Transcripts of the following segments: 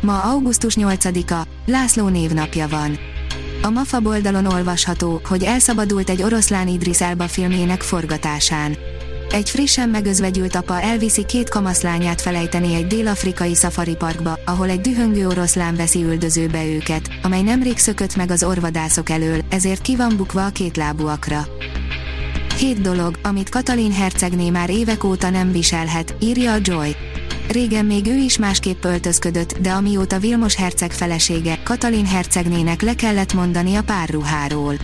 Ma augusztus 8-a, László névnapja van. A MAFA oldalon olvasható, hogy elszabadult egy oroszlán Idris filmjének forgatásán. Egy frissen megözvegyült apa elviszi két kamaszlányát felejteni egy dél-afrikai safari parkba, ahol egy dühöngő oroszlán veszi üldözőbe őket, amely nemrég szökött meg az orvadászok elől, ezért ki van bukva a kétlábúakra. 7 dolog, amit Katalin Hercegné már évek óta nem viselhet, írja a Joy. Régen még ő is másképp öltözködött, de amióta Vilmos Herceg felesége, Katalin Hercegnének le kellett mondani a párruháról.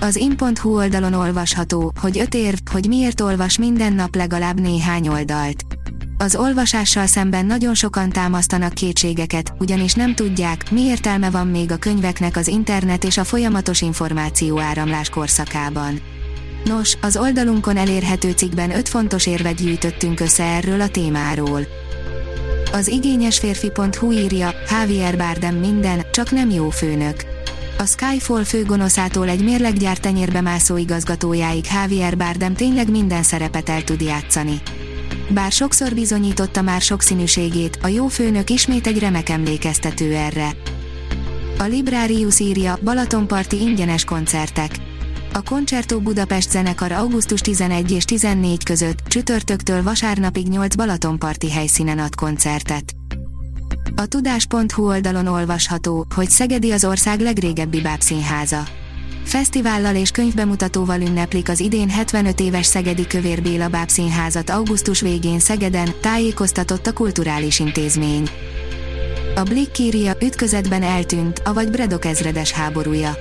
Az in.hu oldalon olvasható, hogy 5 érv, hogy miért olvas minden nap legalább néhány oldalt. Az olvasással szemben nagyon sokan támasztanak kétségeket, ugyanis nem tudják, mi értelme van még a könyveknek az internet és a folyamatos információáramlás korszakában. Nos, az oldalunkon elérhető cikkben 5 fontos érvet gyűjtöttünk össze erről a témáról. Az igényesférfi.hu írja, Javier Bardem minden, csak nem jó főnök. A Skyfall főgonoszától egy mérleggyár tenyérbe mászó igazgatójáig Javier Bardem tényleg minden szerepet el tud játszani. Bár sokszor bizonyította már sokszínűségét, a jó főnök ismét egy remek emlékeztető erre. A Librarius írja, Balatonparti ingyenes koncertek. A Concerto Budapest Zenekar augusztus 11 és 14 között, csütörtöktől vasárnapig 8 balatonparti helyszínen ad koncertet. A Tudás.hu oldalon olvasható, hogy Szegedi az ország legrégebbi bábszínháza. Fesztivállal és könyvbemutatóval ünneplik az idén 75 éves Szegedi Kövér Béla bábszínházat augusztus végén Szegeden, tájékoztatott a kulturális intézmény. A Blikk írja, ütközetben eltűnt, avagy Bredok ezredes háborúja.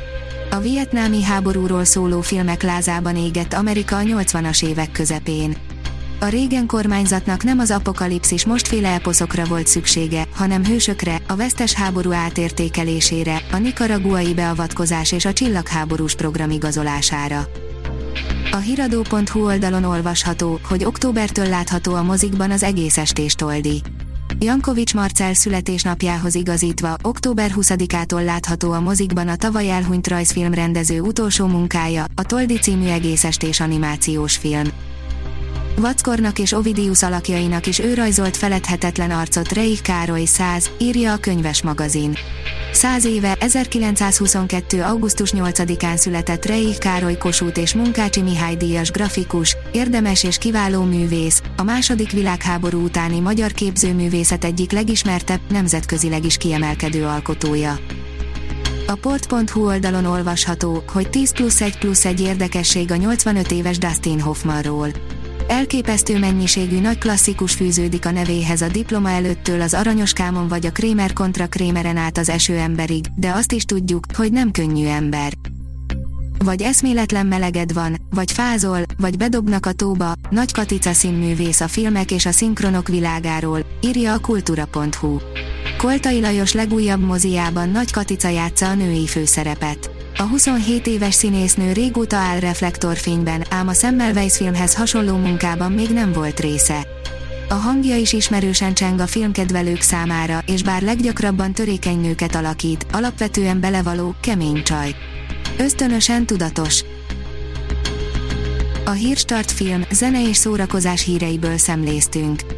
A vietnámi háborúról szóló filmek lázában égett Amerika a 80-as évek közepén. A régen kormányzatnak nem az apokalipszis mostféle eposzokra volt szüksége, hanem hősökre, a vesztes háború átértékelésére, a nikaraguai beavatkozás és a csillagháborús program igazolására. A hiradó.hu oldalon olvasható, hogy októbertől látható a mozikban az egész estés Toldi. Jankovics Marcell születésnapjához igazítva, október 20-ától látható a mozikban a tavaly elhunyt rajzfilmrendező utolsó munkája, a Toldi című egészestés animációs film. Vackornak és Ovidius alakjainak is ő rajzolt feledhetetlen arcot Reik Károly 100, írja a könyves magazin. 100 éve, 1922. augusztus 8-án született Reik Károly Kossuth és Munkácsi Mihály díjas grafikus, érdemes és kiváló művész, a II. Világháború utáni magyar képzőművészet egyik legismertebb, nemzetközileg is kiemelkedő alkotója. A port.hu oldalon olvasható, hogy 10+1+1 érdekesség a 85 éves Dustin Hoffmanról. Elképesztő mennyiségű nagy klasszikus fűződik a nevéhez a diploma előttől az Aranyoskámon vagy a Krémer kontra Krémeren át az eső emberig, de azt is tudjuk, hogy nem könnyű ember. Vagy eszméletlen meleged van, vagy fázol, vagy bedobnak a tóba, Nagy Katica színművész a filmek és a szinkronok világáról, írja a Kultura.hu. Koltai Lajos legújabb moziában Nagy Katica játsza a női főszerepet. A 27 éves színésznő régóta áll reflektorfényben, ám a Semmelweis filmhez hasonló munkában még nem volt része. A hangja is ismerősen cseng a filmkedvelők számára, és bár leggyakrabban törékeny nőket alakít, alapvetően belevaló, kemény csaj. Ösztönösen tudatos. A Hírstart film, zene és szórakozás híreiből szemléztünk.